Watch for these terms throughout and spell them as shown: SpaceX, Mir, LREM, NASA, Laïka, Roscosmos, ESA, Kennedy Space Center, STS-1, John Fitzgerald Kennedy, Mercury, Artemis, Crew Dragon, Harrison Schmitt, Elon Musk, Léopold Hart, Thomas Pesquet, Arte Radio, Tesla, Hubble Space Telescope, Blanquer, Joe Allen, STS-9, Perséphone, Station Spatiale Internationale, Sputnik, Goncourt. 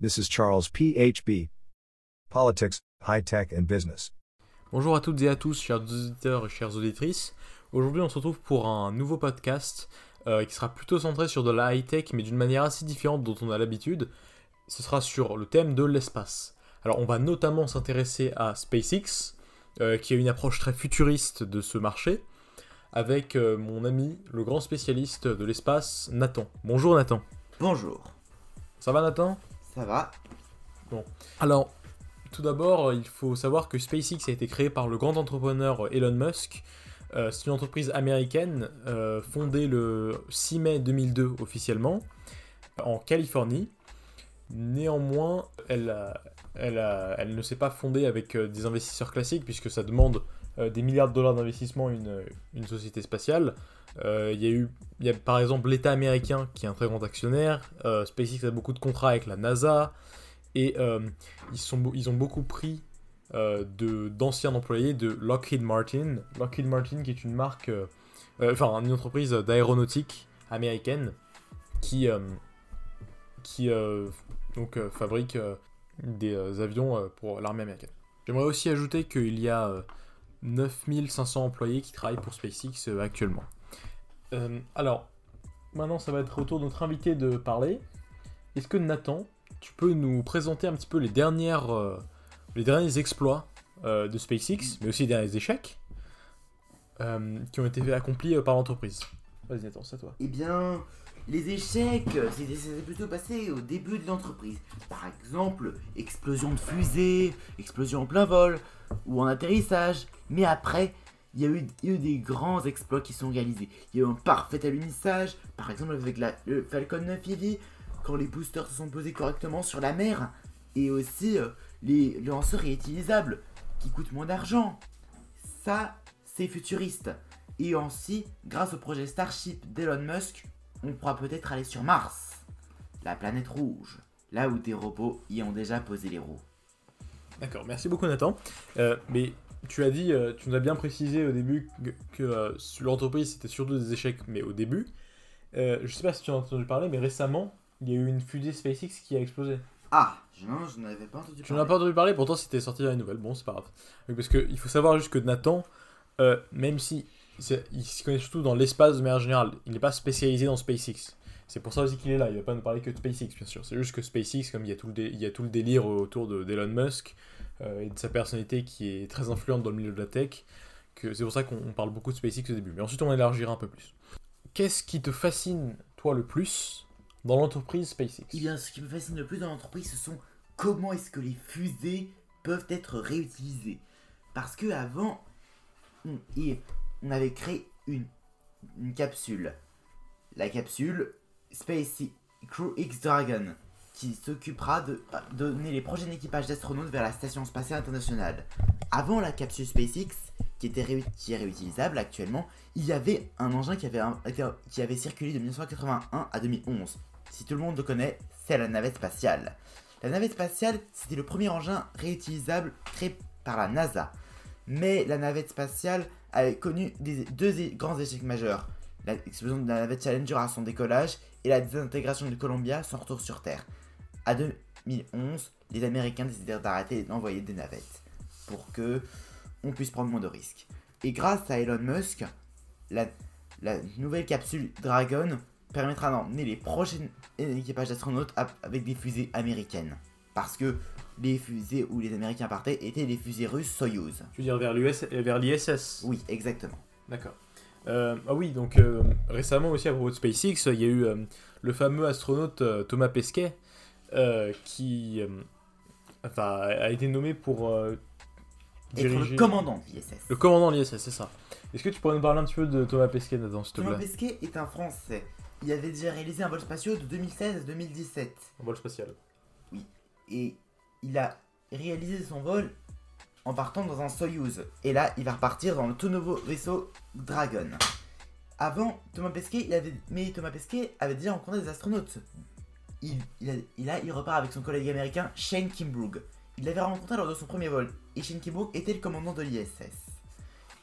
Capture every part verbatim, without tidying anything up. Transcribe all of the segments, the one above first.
This is Charles P H B. Politics, High Tech and Business. Bonjour à toutes et à tous, chers auditeurs et chères auditrices. Aujourd'hui, on se retrouve pour un nouveau podcast euh, qui sera plutôt centré sur de la high tech, mais d'une manière assez différente dont on a l'habitude. Ce sera sur le thème de l'espace. Alors, on va notamment s'intéresser à SpaceX, euh, qui a une approche très futuriste de ce marché, avec euh, mon ami, le grand spécialiste de l'espace, Nathan. Bonjour Nathan. Bonjour. Ça va Nathan ? Ça va. Bon. Alors, tout d'abord, il faut savoir que SpaceX a été créé par le grand entrepreneur Elon Musk. Euh, c'est une entreprise américaine euh, fondée le six mai deux mille deux officiellement en Californie. Néanmoins, elle, a, elle, a, elle ne s'est pas fondée avec euh, des investisseurs classiques puisque ça demande euh, des milliards de dollars d'investissement une, une société spatiale. Euh, y a eu, y a, par exemple, l'État américain qui est un très grand actionnaire. euh, SpaceX a beaucoup de contrats avec la NASA et euh, ils, sont, ils ont beaucoup pris euh, de, d'anciens employés de Lockheed Martin. Lockheed Martin qui est une marque, euh, euh, enfin une entreprise d'aéronautique américaine qui, euh, qui euh, donc, euh, fabrique euh, des euh, avions euh, pour l'armée américaine. J'aimerais aussi ajouter qu'il y a euh, neuf mille cinq cents employés qui travaillent pour SpaceX euh, actuellement. Euh, alors, maintenant ça va être au tour de notre invité de parler. Est-ce que Nathan, tu peux nous présenter un petit peu les, dernières, euh, les derniers exploits euh, de SpaceX, mais aussi les derniers échecs euh, qui ont été accomplis euh, par l'entreprise? Vas-y Nathan, c'est à toi. Eh bien, les échecs, c'est, ça s'est plutôt passé au début de l'entreprise. Par exemple, explosion de fusée, explosion en plein vol, ou en atterrissage, mais après... Il y, a eu, il y a eu des grands exploits qui sont réalisés. Il y a eu un parfait alunissage, par exemple avec la le Falcon neuf Heavy, quand les boosters se sont posés correctement sur la mer, et aussi euh, les lanceurs réutilisables, qui coûtent moins d'argent. Ça, c'est futuriste. Et ainsi, grâce au projet Starship d'Elon Musk, on pourra peut-être aller sur Mars, la planète rouge, là où des robots y ont déjà posé les roues. D'accord, merci beaucoup Nathan. Euh, mais... Tu as dit, tu nous as bien précisé au début que, que euh, l'entreprise c'était surtout des échecs, mais au début, euh, je sais pas si tu en as entendu parler, mais récemment, il y a eu une fusée SpaceX qui a explosé. Ah, non, je n'avais pas entendu parler. Tu n'en as pas entendu parler, pourtant c'était sorti dans les nouvelles, bon c'est pas grave. Parce qu'il faut savoir juste que Nathan, euh, même si il s'y connaît surtout dans l'espace de manière générale, il n'est pas spécialisé dans SpaceX. C'est pour ça aussi qu'il est là, il va pas nous parler que de SpaceX bien sûr. C'est juste que SpaceX, comme il y a tout le, dé- il y a tout le délire autour de, d'Elon Musk, Euh, et de sa personnalité qui est très influente dans le milieu de la tech, que c'est pour ça qu'on parle beaucoup de SpaceX au début, mais ensuite on élargira un peu plus. Qu'est-ce qui te fascine, toi, le plus dans l'entreprise SpaceX ? Eh bien, ce qui me fascine le plus dans l'entreprise, ce sont comment est-ce que les fusées peuvent être réutilisées. Parce qu'avant, on, on avait créé une, une capsule, la capsule Space Crew Dragon, qui s'occupera de donner les prochains équipages d'astronautes vers la Station Spatiale Internationale. Avant la capsule SpaceX, qui, était ré- qui est réutilisable actuellement, il y avait un engin qui avait, un, qui avait circulé de dix-neuf cent quatre-vingt-un à deux mille onze. Si tout le monde le connaît, c'est la navette spatiale. La navette spatiale, c'était le premier engin réutilisable créé par la NASA. Mais la navette spatiale avait connu des, deux é- grands échecs majeurs. L'explosion de la navette Challenger à son décollage et la désintégration de Columbia, son retour sur Terre. À deux mille onze, les Américains décidèrent d'arrêter d'envoyer des navettes pour que on puisse prendre moins de risques. Et grâce à Elon Musk, la, la nouvelle capsule Dragon permettra d'emmener les prochains équipages d'astronautes avec des fusées américaines. Parce que les fusées où les Américains partaient étaient les fusées russes Soyouz. Tu veux dire vers l'U S et vers l'I S S ? Oui, exactement. D'accord. Euh, ah oui, donc euh, récemment aussi à propos de SpaceX, il y a eu euh, le fameux astronaute euh, Thomas Pesquet. Euh, qui euh, enfin, a été nommé pour euh, diriger... le commandant de l'I S S. Le commandant de l'I S S, c'est ça. Est-ce que tu pourrais nous parler un petit peu de Thomas Pesquet, Nathan, s'il te plaît ? Thomas Pesquet est un Français. Il avait déjà réalisé un vol spatial de deux mille seize à deux mille dix-sept. Un vol spatial. Oui. Et il a réalisé son vol en partant dans un Soyouz. Et là, il va repartir dans le tout nouveau vaisseau Dragon. Avant, Thomas Pesquet, il avait... mais Thomas Pesquet avait déjà rencontré des astronautes. Il, il, a, il, a, il repart avec son collègue américain Shane Kimbrough. Il l'avait rencontré lors de son premier vol, et Shane Kimbrough était le commandant de l'I S S.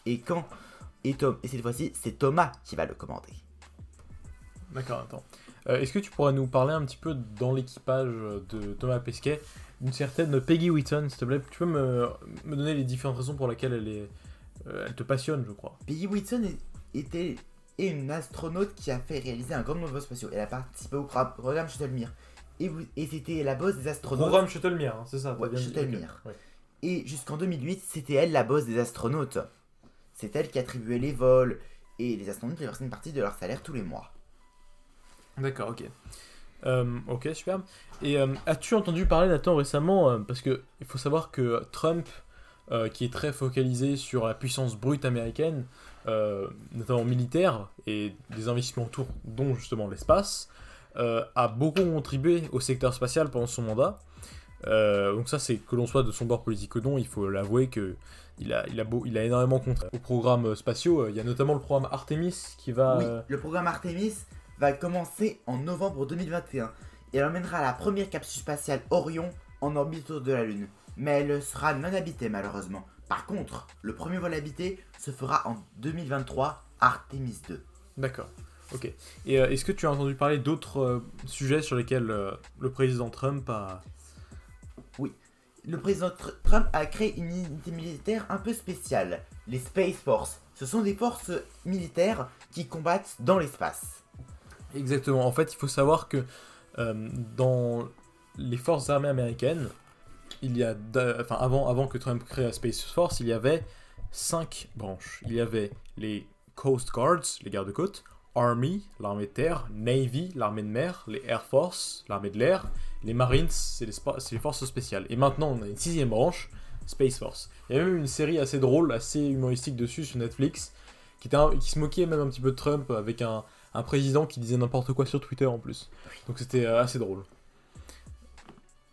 Et quand et Tom et cette fois-ci, c'est Thomas qui va le commander. D'accord, attends. Euh, est-ce que tu pourrais nous parler un petit peu dans l'équipage de Thomas Pesquet, une certaine Peggy Whitson, s'il te plaît? Tu peux me, me donner les différentes raisons pour lesquelles elle, est, euh, elle te passionne, je crois. Peggy Whitson était une astronaute qui a fait réaliser un grand nombre de vols spatiaux. Elle a participé au programme Shuttle-Mir. Et, et c'était la boss des astronautes. Programme Shuttle-Mir, hein, c'est ça. Ouais, Shuttle-Mir. Ouais. Et jusqu'en deux mille huit, c'était elle la boss des astronautes. C'est elle qui attribuait les vols, et les astronautes versent une partie de leur salaire tous les mois. D'accord, ok. Euh, ok, superbe. Et euh, as-tu entendu parler, Nathan, récemment euh, parce qu'il faut savoir que Trump, euh, qui est très focalisé sur la puissance brute américaine, euh, notamment militaire, et des investissements autour, dont justement l'espace, euh, a beaucoup contribué au secteur spatial pendant son mandat. Euh, donc ça, c'est que l'on soit de son bord politique ou non, il faut l'avouer que il a, il a, beau, il a énormément contribué aux programmes spatiaux. Il y a notamment le programme Artemis qui va... Oui, le programme Artemis va commencer en novembre deux mille vingt et un et elle emmènera la première capsule spatiale Orion en orbite autour de la Lune. Mais elle sera non habitée malheureusement. Par contre, le premier vol habité se fera en deux mille vingt-trois, Artemis deux. D'accord, ok. Et euh, est-ce que tu as entendu parler d'autres euh, sujets sur lesquels euh, le président Trump a... Oui, le président Trump a créé une unité militaire un peu spéciale, les Space Force. Ce sont des forces militaires qui combattent dans l'espace. Exactement, en fait il faut savoir que euh, dans les forces armées américaines, il y a de... enfin, avant, avant que Trump crée la Space Force, il y avait cinq branches. Il y avait les Coast Guards, les gardes-côtes, Army, l'armée de terre, Navy, l'armée de mer, les Air Force, l'armée de l'air, les Marines, c'est les, spa- c'est les forces spéciales. Et maintenant, on a une sixième branche, Space Force. Il y a même une série assez drôle, assez humoristique dessus sur Netflix, qui, était un, qui se moquait même un petit peu de Trump avec un, un président qui disait n'importe quoi sur Twitter en plus. Donc c'était assez drôle.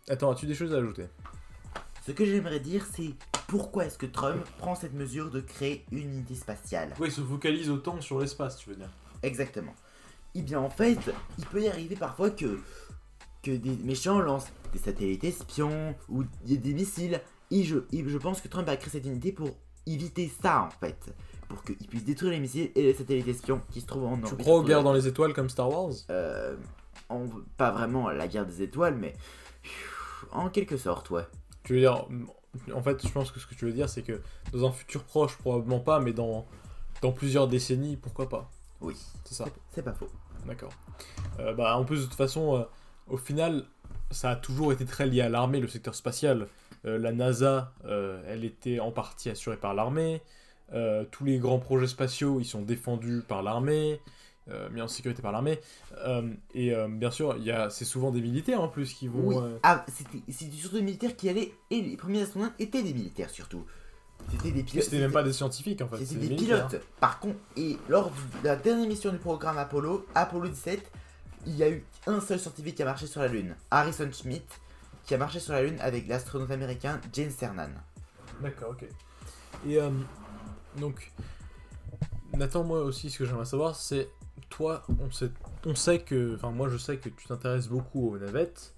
Attends, as-tu des choses à ajouter ? Ce que j'aimerais dire, c'est pourquoi est-ce que Trump prend cette mesure de créer une unité spatiale ? Oui, il se focalise autant sur l'espace, tu veux dire ? Exactement. Eh bien, en fait, il peut y arriver parfois que, que des méchants lancent des satellites espions ou des, des missiles. Et je, et je pense que Trump a créé cette unité pour éviter ça, en fait. Pour qu'il puisse détruire les missiles et les satellites espions qui se trouvent en orbite. Tu crois aux guerres dans les étoiles comme Star Wars ? Euh... On, pas vraiment la guerre des étoiles, mais... En quelque sorte, ouais. Tu veux dire... En fait, je pense que ce que tu veux dire, c'est que dans un futur proche, probablement pas, mais dans, dans plusieurs décennies, pourquoi pas ? Oui, c'est ça. C'est pas faux. D'accord. Euh, bah, en plus, de toute façon, euh, au final, ça a toujours été très lié à l'armée, le secteur spatial. Euh, la NASA, euh, elle était en partie assurée par l'armée. Euh, tous les grands projets spatiaux, ils sont défendus par l'armée, euh, mis en sécurité par l'armée. Euh, et euh, bien sûr, y a, c'est souvent des militaires en plus qui vont... Oui. Euh... Ah, c'était, c'était surtout des militaires qui allaient... Et les premiers astronautes étaient des militaires surtout. C'était des pilotes. C'était même pas des scientifiques en fait. C'était, c'était des, des pilotes. Par contre, et lors de la dernière mission du programme Apollo, Apollo dix-sept, il y a eu un seul scientifique qui a marché sur la Lune, Harrison Schmitt, qui a marché sur la Lune avec l'astronaute américain James Cernan. D'accord, ok. Et euh, donc, Nathan, moi aussi, ce que j'aimerais savoir, c'est toi, on sait, on sait que, enfin moi je sais que tu t'intéresses beaucoup aux navettes.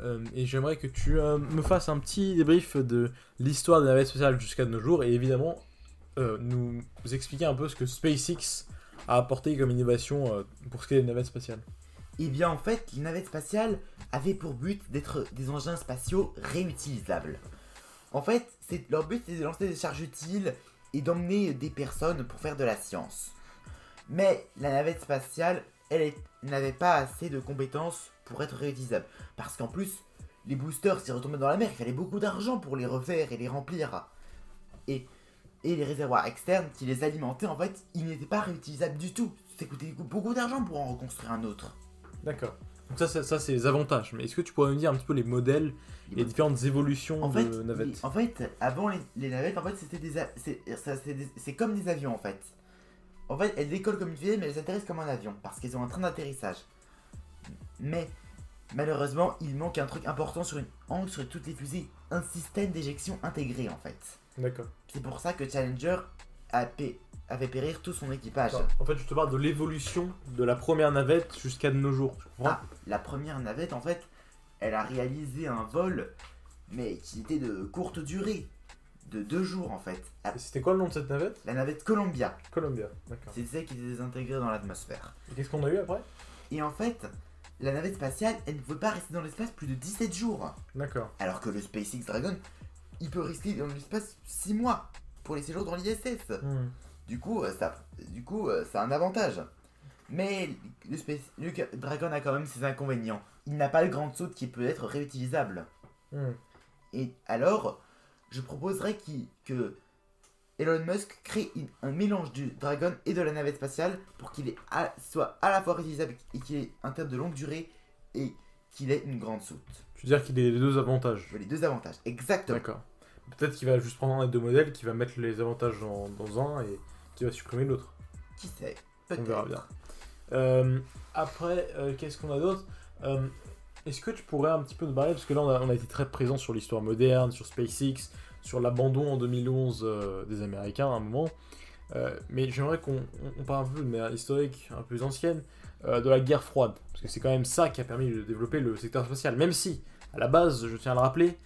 Euh, et j'aimerais que tu euh, me fasses un petit débrief de l'histoire de la navette spatiale jusqu'à nos jours et évidemment euh, nous expliquer un peu ce que SpaceX a apporté comme innovation euh, pour ce qui est des navettes spatiales. Eh bien en fait, les navettes spatiales avaient pour but d'être des engins spatiaux réutilisables. En fait, c'est, leur but c'est de lancer des charges utiles et d'emmener des personnes pour faire de la science. Mais la navette spatiale, elle est, n'avait pas assez de compétences pour être réutilisable. Parce qu'en plus, les boosters, s'ils retombaient dans la mer, il fallait beaucoup d'argent pour les refaire et les remplir. Et, et les réservoirs externes qui les alimentaient, en fait, ils n'étaient pas réutilisables du tout. Ça coûtait beaucoup d'argent pour en reconstruire un autre. D'accord. Donc ça, ça, ça c'est les avantages. Mais est-ce que tu pourrais me dire un petit peu les modèles et les différentes évolutions en de fait, navettes les, En fait, avant, les, les navettes, en fait, c'était des a- c'est, ça, c'est, des, c'est comme des avions, en fait. En fait, elles décollent comme une fusée, mais elles atterrissent comme un avion, parce qu'elles ont un train d'atterrissage. Mais, malheureusement, il manque un truc important sur une angle sur toutes les fusées, un système d'éjection intégré en fait. D'accord. C'est pour ça que Challenger a, p- a fait périr tout son équipage. Non, en fait, je te parle de l'évolution de la première navette jusqu'à de nos jours. Tu comprends ? Ah, la première navette en fait, elle a réalisé un vol, mais qui était de courte durée, de deux jours en fait. Et c'était quoi le nom de cette navette ? La navette Columbia. Columbia, d'accord. C'est celle qui était désintégrée dans l'atmosphère. Et qu'est-ce qu'on a eu après ? Et en fait... la navette spatiale, elle ne peut pas rester dans l'espace plus de dix-sept jours. D'accord. Alors que le SpaceX Dragon, il peut rester dans l'espace six mois pour les séjours dans l'I S S. Mmh. Du coup, ça, du coup, c'est un avantage. Mais le, space, le Dragon a quand même ses inconvénients. Il n'a pas le grand saut qui peut être réutilisable. Mmh. Et alors, je proposerais qu'il, que Elon Musk crée une, un mélange du Dragon et de la navette spatiale pour qu'il ait à, soit à la fois réutilisable et qu'il ait un terme de longue durée et qu'il ait une grande soute. Tu veux dire qu'il ait les deux avantages ? Les deux avantages, exactement. D'accord. Peut-être qu'il va juste prendre un des deux modèles, qu'il va mettre les avantages dans, dans un et qu'il va supprimer l'autre. Qui sait ? Peut-être. On verra bien. Euh, après, euh, qu'est-ce qu'on a d'autre ? euh, Est-ce que tu pourrais un petit peu nous parler, parce que là on a, on a été très présent sur l'histoire moderne, sur SpaceX, sur l'abandon en deux mille onze euh, des Américains à un moment, euh, mais j'aimerais qu'on on, on parle un peu de manière historique, un peu plus ancienne, euh, de la guerre froide, parce que c'est quand même ça qui a permis de développer le secteur spatial, même si, à la base, je tiens à le rappeler,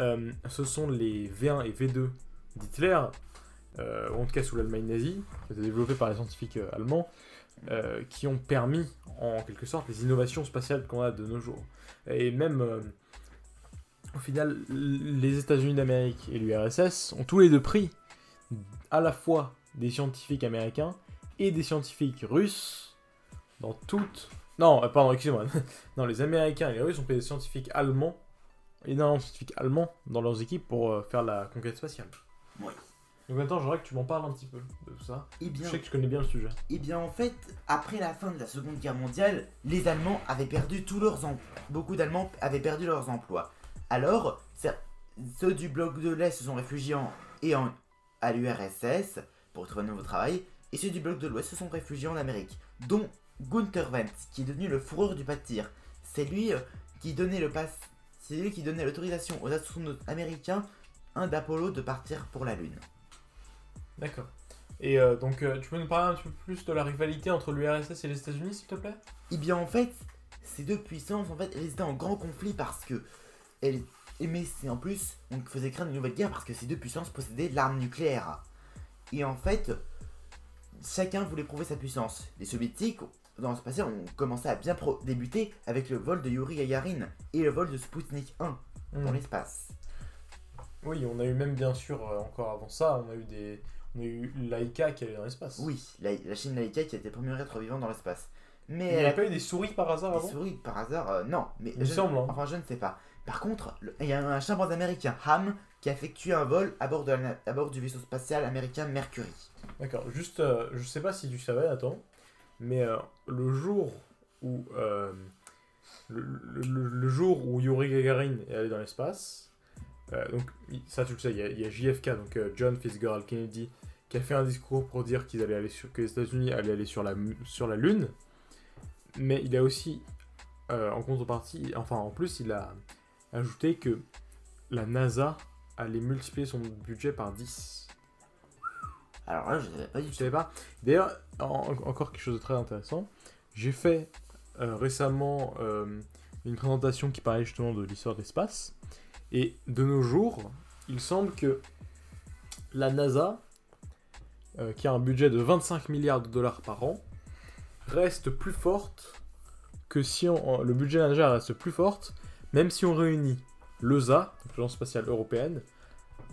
euh, ce sont les V un et V deux d'Hitler, euh, ou en tout cas sous l'Allemagne nazie, qui étaient développés par les scientifiques euh, allemands, Euh, qui ont permis en quelque sorte les innovations spatiales qu'on a de nos jours. Et même euh, au final, les États-Unis d'Amérique et l'U R S S ont tous les deux pris à la fois des scientifiques américains et des scientifiques russes dans toutes. Non, euh, pardon, excusez-moi. Non, les Américains et les Russes ont pris des scientifiques allemands et des scientifiques allemands dans leurs équipes pour euh, faire la conquête spatiale. Ouais. Donc maintenant, j'aimerais que tu m'en parles un petit peu de tout ça. Eh bien, je sais que tu connais bien le sujet. Eh bien, en fait, après la fin de la Seconde Guerre mondiale, les Allemands avaient perdu tous leurs emplois. Beaucoup d'Allemands avaient perdu leurs emplois. Alors, ceux du bloc de l'Est se sont réfugiés en, et en, à l'U R S S pour trouver un nouveau travail, et ceux du bloc de l'Ouest se sont réfugiés en Amérique, dont Gunther Wendt, qui est devenu le fourreur du pas de tir. C'est lui qui donnait le pass, c'est lui qui donnait l'autorisation aux astronautes américains, un d'Apollo, de partir pour la Lune. D'accord. Et euh, donc, euh, tu peux nous parler un peu plus de la rivalité entre l'U R S S et les États-Unis, s'il te plaît ? Eh bien, en fait, ces deux puissances, en fait, elles étaient en grand conflit parce que elles aimaient, et en plus, on faisait craindre une nouvelle guerre parce que ces deux puissances possédaient de l'arme nucléaire. Et en fait, chacun voulait prouver sa puissance. Les Soviétiques, dans ce passé, ont commencé à bien pro- débuter avec le vol de Yuri Gagarin et le vol de Sputnik un mmh. dans l'espace. Oui, on a eu même, bien sûr, euh, encore avant ça, on a eu des... On a eu Laïka qui allait dans l'espace. Oui, la, la Chine Laïka qui a été première être vivante dans l'espace. Mais il n'y a pas eu des souris par hasard avant ? Des souris par hasard, euh, non. Mais il me je, semble. Hein. Enfin, je ne sais pas. Par contre, il y a un chimpanzé américain, Ham, qui a effectué un vol à bord, de la, à bord du vaisseau spatial américain Mercury. D'accord, juste, euh, je ne sais pas si tu savais, attends, mais euh, le jour où euh, le, le, le jour où Yuri Gagarin est allé dans l'espace, euh, donc ça tu le sais, il y a, il y a J F K, donc euh, John Fitzgerald Kennedy, qui a fait un discours pour dire qu'ils allaient aller sur, que les États-Unis allaient aller sur la, sur la Lune, mais il a aussi, euh, en contrepartie, enfin en plus, il a ajouté que la NASA allait multiplier son budget par dix. Alors là, je ne savais pas du tout. Je ne savais pas. D'ailleurs, en, encore quelque chose de très intéressant, j'ai fait euh, récemment euh, une présentation qui parlait justement de l'histoire de l'espace, et de nos jours, il semble que la NASA, Euh, qui a un budget de vingt-cinq milliards de dollars par an, reste plus forte que si on, le budget nageur reste plus forte, même si on réunit l'E S A, donc l'agence spatiale européenne,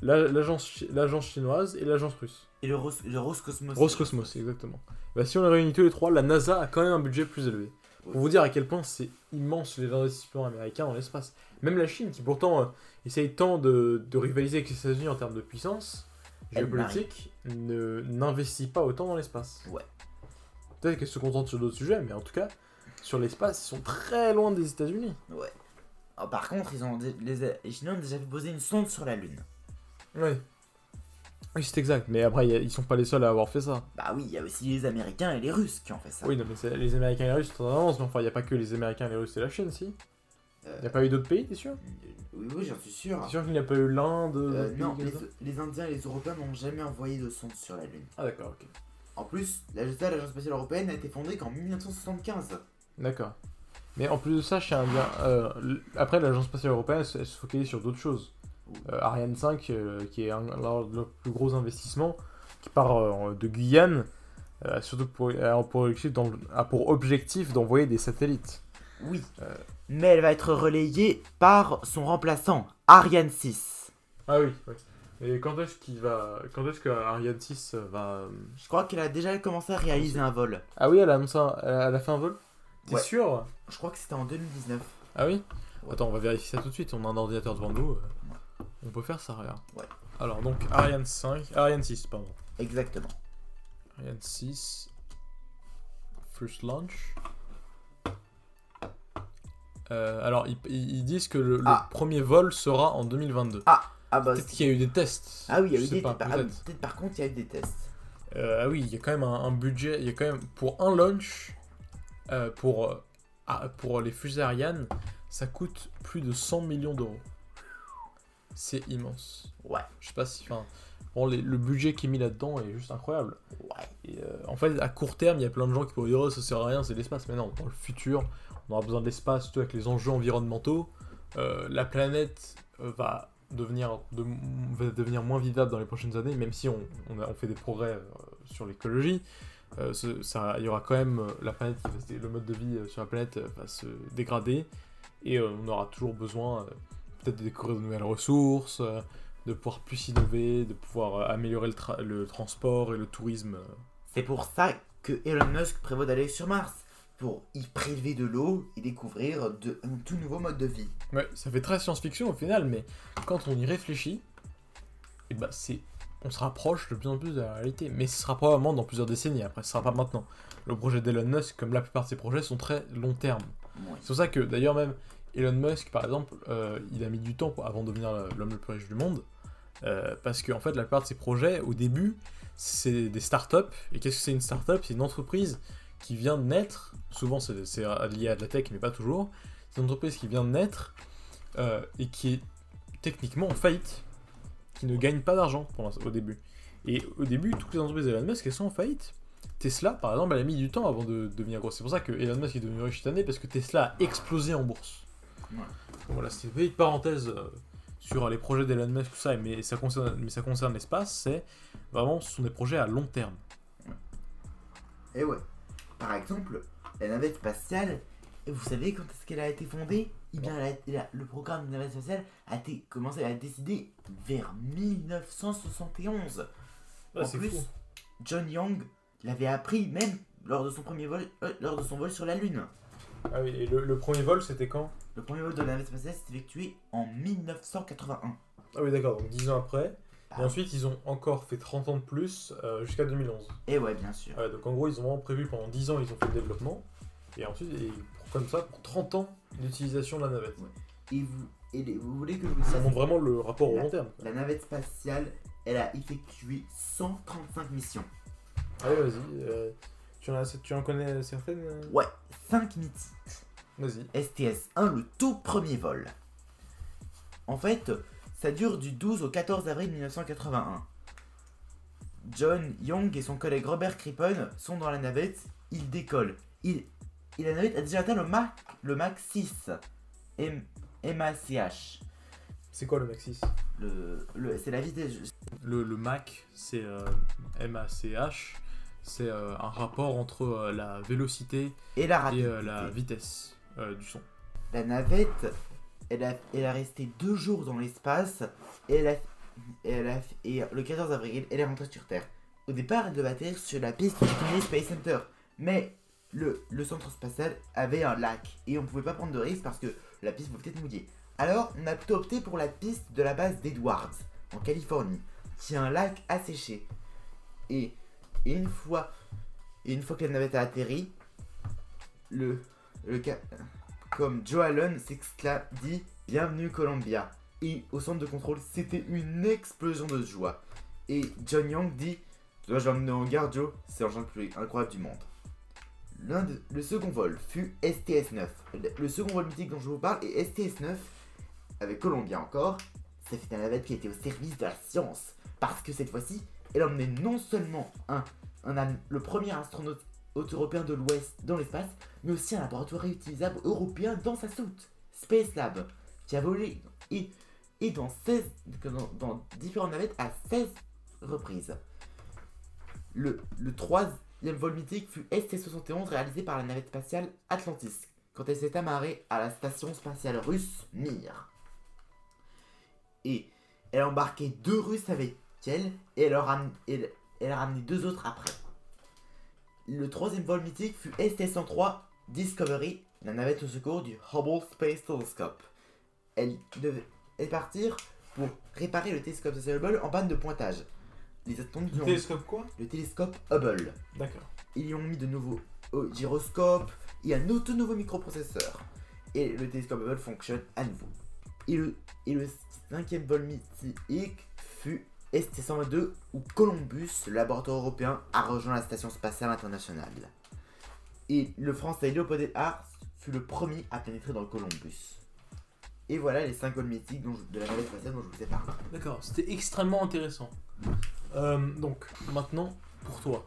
la, l'agence, l'agence chinoise et l'agence russe. Et le, Ros, le Roscosmos. Roscosmos, exactement. Bah, si on les réunit tous les trois, la NASA a quand même un budget plus élevé. Pour oui. vous dire à quel point c'est immense les investissements américains dans l'espace. Même la Chine, qui pourtant euh, essaye tant de, de rivaliser avec les États-Unis en termes de puissance géopolitique, ne, n'investit pas autant dans l'espace. Ouais. Peut-être qu'elle se contente sur d'autres sujets, mais en tout cas, sur l'espace, ils sont très loin des États-Unis. Ouais. Alors, par contre, ils ont dé- les, les Chinois ont déjà posé une sonde sur la Lune. Ouais. Oui, c'est exact. Mais après, a, ils sont pas les seuls à avoir fait ça. Bah oui, il y a aussi les Américains et les Russes qui ont fait ça. Oui, non, mais c'est, les Américains et les Russes sont en avance, mais enfin, il n'y a pas que les Américains, les Russes et la Chine, si. Il n'y a pas eu d'autres pays, t'es sûr ? Oui, oui, j'en suis sûr. T'es sûr qu'il n'y a pas eu l'Inde euh, Non, les, les Indiens et les Européens n'ont jamais envoyé de sonde sur la Lune. Ah d'accord, ok. En plus, l'A E S A, l'Agence Spatiale Européenne, a été fondée qu'en dix-neuf cent soixante-quinze. D'accord. Mais en plus de ça, chez Indien, euh, après l'Agence Spatiale Européenne, elle, elle se focalise sur d'autres choses. Euh, Ariane cinq, euh, qui est un de leurs plus gros investissements, qui part euh, de Guyane, euh, surtout pour, euh, pour, objectif, dans, a pour objectif d'envoyer des satellites. Oui, euh... mais elle va être relayée par son remplaçant, Ariane six. Ah oui, oui. Et quand est-ce qu'il va... Quand est-ce que Ariane six va... Je crois qu'elle a déjà commencé à réaliser un vol. Ah oui, elle a, annoncé un... elle a fait un vol ? T'es ouais. sûr ? Je crois que c'était en deux mille dix-neuf. Ah oui ? Attends, on va vérifier ça tout de suite. On a un ordinateur devant nous. On peut faire ça, regarde. Ouais. Alors, donc, Ariane cinq... Ariane six, pardon. Exactement. Ariane six... First launch... Euh, alors, ils, ils disent que le, ah. le premier vol sera en deux mille vingt-deux. Ah, ah bah, peut-être c'est... qu'il y a eu des tests. Ah oui, il y a eu des tests. Par, ah, peut-être par contre, il y a eu des tests. Euh, ah oui, il y a quand même un, un budget. Il y a quand même pour un launch, euh, pour, euh, pour les fusées Ariane, ça coûte plus de cent millions d'euros. C'est immense. Ouais. Je sais pas si. Enfin, bon, les, le budget qui est mis là-dedans est juste incroyable. Ouais. Et, euh, en fait, à court terme, il y a plein de gens qui pourraient dire oh, ça sert à rien, c'est l'espace. Mais non, dans le futur. On aura besoin de l'espace, surtout avec les enjeux environnementaux. Euh, la planète va devenir, de, va devenir moins vivable dans les prochaines années, même si on, on, a, on fait des progrès euh, sur l'écologie. Euh, ce, ça, il y aura quand même euh, la planète, le mode de vie euh, sur la planète euh, va se dégrader, et euh, on aura toujours besoin euh, peut-être de découvrir de nouvelles ressources, euh, de pouvoir plus innover, de pouvoir euh, améliorer le, tra- le transport et le tourisme. Euh. C'est pour ça que Elon Musk prévoit d'aller sur Mars. Pour y prélever de l'eau et découvrir de, un tout nouveau mode de vie. Ouais, ça fait très science-fiction au final, mais quand on y réfléchit, et bah c'est, on se rapproche de plus en plus de la réalité. Mais ce sera probablement dans plusieurs décennies, après ce sera pas maintenant. Le projet d'Elon Musk, comme la plupart de ses projets, sont très long terme. Ouais. C'est pour ça que d'ailleurs même Elon Musk, par exemple, euh, il a mis du temps avant de devenir l'homme le plus riche du monde, euh, parce qu'en fait la plupart de ses projets, au début, c'est des startups. Et qu'est-ce que c'est une startup ? C'est une entreprise qui vient de naître, souvent c'est, c'est lié à de la tech mais pas toujours, c'est une entreprise qui vient de naître euh, et qui est techniquement en faillite, qui ne gagne pas d'argent pour au début. Et au début, toutes les entreprises d'Elon Musk, elles sont en faillite. Tesla, par exemple, elle a mis du temps avant de, de devenir grosse. C'est pour ça que Elon Musk est devenu riche cette année, parce que Tesla a explosé en bourse. Ouais. Donc voilà, c'est une petite parenthèse sur les projets d'Elon Musk, tout ça, mais ça concerne, mais ça concerne l'espace, c'est vraiment, ce sont des projets à long terme. Et ouais. Par exemple, la navette spatiale, vous savez quand est-ce qu'elle a été fondée ? Eh bien, elle a, elle, le programme de navette spatiale a été commencé à être décidé vers dix-neuf cent soixante et onze. Ah, en plus, fou. John Young l'avait appris même lors de son premier vol, euh, lors de son vol sur la Lune. Ah oui, et le, le premier vol, c'était quand ? Le premier vol de la navette spatiale s'est effectué en dix-neuf cent quatre-vingt-un. Ah oui, d'accord, donc dix ans après. Et ensuite, ils ont encore fait trente ans de plus euh, jusqu'à deux mille onze. Et ouais, bien sûr. Ouais, donc en gros, ils ont vraiment prévu pendant dix ans, ils ont fait le développement. Et ensuite, et pour, comme ça, pour trente ans d'utilisation de la navette. Ouais. Et, vous, et les, vous voulez que je vous dise... Ça montre vraiment le rapport la, au long terme. La navette spatiale, elle a effectué cent trente-cinq missions. Ah ouais, vas-y. Euh, tu, en as, tu en connais certaines euh... Ouais, cinq mythiques. Vas-y. S T S un, le tout premier vol. En fait... Ça dure du douze au quatorze avril dix-neuf cent quatre-vingt-un. John Young et son collègue Robert Crippen sont dans la navette, ils décollent. Il, et la navette a déjà atteint le Mach, le Mach six, M A C H. C'est quoi le Mach six ? le, le, C'est la vitesse... Le, le Mach, c'est euh, M A C H, c'est euh, un rapport entre euh, la vélocité et la, et, euh, la vitesse euh, du son. La navette... Elle a, elle a resté deux jours dans l'espace et, elle a, elle a, et le quatorze avril, elle est rentrée sur Terre. Au départ, elle devait atterrir sur la piste du Kennedy Space Center, mais le, le centre spatial avait un lac et on ne pouvait pas prendre de risque parce que la piste pouvait être mouillée. Alors, on a plutôt opté pour la piste de la base d'Edwards, en Californie, qui a un lac asséché. Et, et, une, fois, et une fois que la navette a atterri, le... le Comme Joe Allen s'exclame, dit « Bienvenue Columbia ». Et au centre de contrôle, c'était une explosion de joie. Et John Young dit « Dois-je l'emmener en garde, Joe ? C'est l'engin le plus incroyable du monde ». L'un de, le second vol fut S T S neuf. Le, le second vol mythique dont je vous parle est S T S neuf, avec Columbia encore. C'est une navette qui était au service de la science. Parce que cette fois-ci, elle emmenait non seulement un, un, le premier astronaute européen de l'Ouest dans l'espace, mais aussi un laboratoire réutilisable européen dans sa soute, Space Lab, qui a volé et, et dans, seize, dans, dans différentes navettes à seize reprises. Le, le troisième vol mythique fut S T soixante et onze réalisé par la navette spatiale Atlantis, quand elle s'est amarrée à la station spatiale russe Mir. Et elle a embarqué deux Russes avec elle et elle a ramené, elle, elle a ramené deux autres après. Le troisième vol mythique fut S T cent trois Discovery, la navette au secours du Hubble Space Telescope. Elle devait partir pour réparer le télescope spatial Hubble en panne de pointage. Les astronomes le télescope mis... quoi Le télescope Hubble. D'accord. Ils lui ont mis de nouveaux euh, gyroscopes et un autre nouveau microprocesseur. Et le télescope Hubble fonctionne à nouveau. Et le, et le cinquième vol mythique fut S T cent vingt-deux où Columbus, le laboratoire européen, a rejoint la station spatiale internationale. Et le français Léopold Hart fut le premier à pénétrer dans le Columbus. Et voilà les cinq vols mythiques dont je, de la navette spatiale dont je vous ai parlé. D'accord, c'était extrêmement intéressant. Euh, donc, maintenant, pour toi,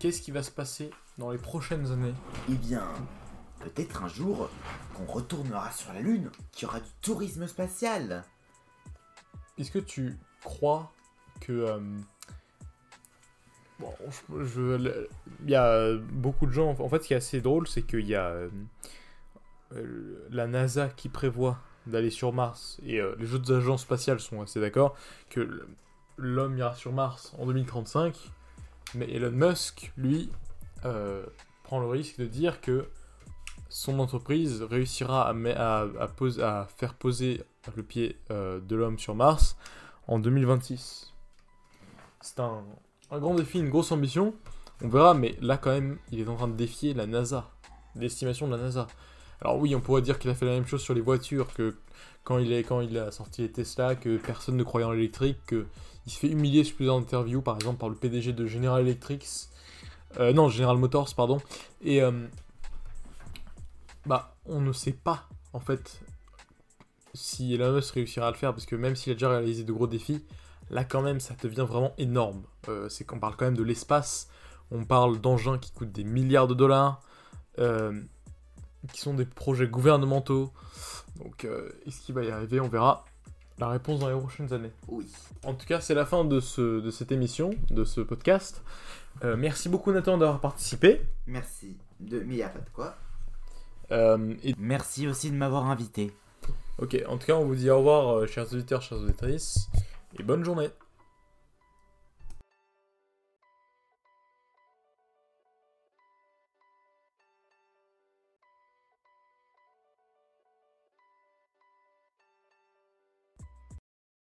qu'est-ce qui va se passer dans les prochaines années ? Eh bien, peut-être un jour qu'on retournera sur la Lune, qu'il y aura du tourisme spatial. Est-ce que tu crois que... Euh, bon, je, je, il y a beaucoup de gens... En fait, ce qui est assez drôle, c'est qu'il y a... Euh, la NASA qui prévoit d'aller sur Mars, et euh, les autres agences spatiales sont assez d'accord que l'homme ira sur Mars en deux mille trente-cinq, mais Elon Musk, lui, euh, prend le risque de dire que son entreprise réussira à, à, à, pose, à faire poser le pied euh, de l'homme sur Mars en deux mille vingt-six. C'est un, un grand défi, une grosse ambition, on verra, mais là quand même, il est en train de défier la NASA, l'estimation de la NASA. Alors oui, on pourrait dire qu'il a fait la même chose sur les voitures, que quand il, est, quand il a sorti les Tesla, que personne ne croyait en l'électrique, qu'il se fait humilier sur plusieurs interviews, par exemple par le P D G de General Electric, euh, non, General Motors, pardon, et euh, bah, on ne sait pas, en fait, si Elon Musk réussira à le faire, parce que même s'il a déjà réalisé de gros défis, là quand même, ça devient vraiment énorme. Euh, c'est qu'on parle quand même de l'espace, on parle d'engins qui coûtent des milliards de dollars, euh, qui sont des projets gouvernementaux. Donc, euh, est-ce qu'il va y arriver ? On verra la réponse dans les prochaines années. Oui. En tout cas, c'est la fin de, ce, de cette émission, de ce podcast. Euh, merci beaucoup, Nathan, d'avoir participé. Merci. De... Mais il n'y a pas de quoi. Euh, et... Merci aussi de m'avoir invité. Ok, en tout cas, on vous dit au revoir, euh, chers auditeurs, chères auditrices, et bonne journée.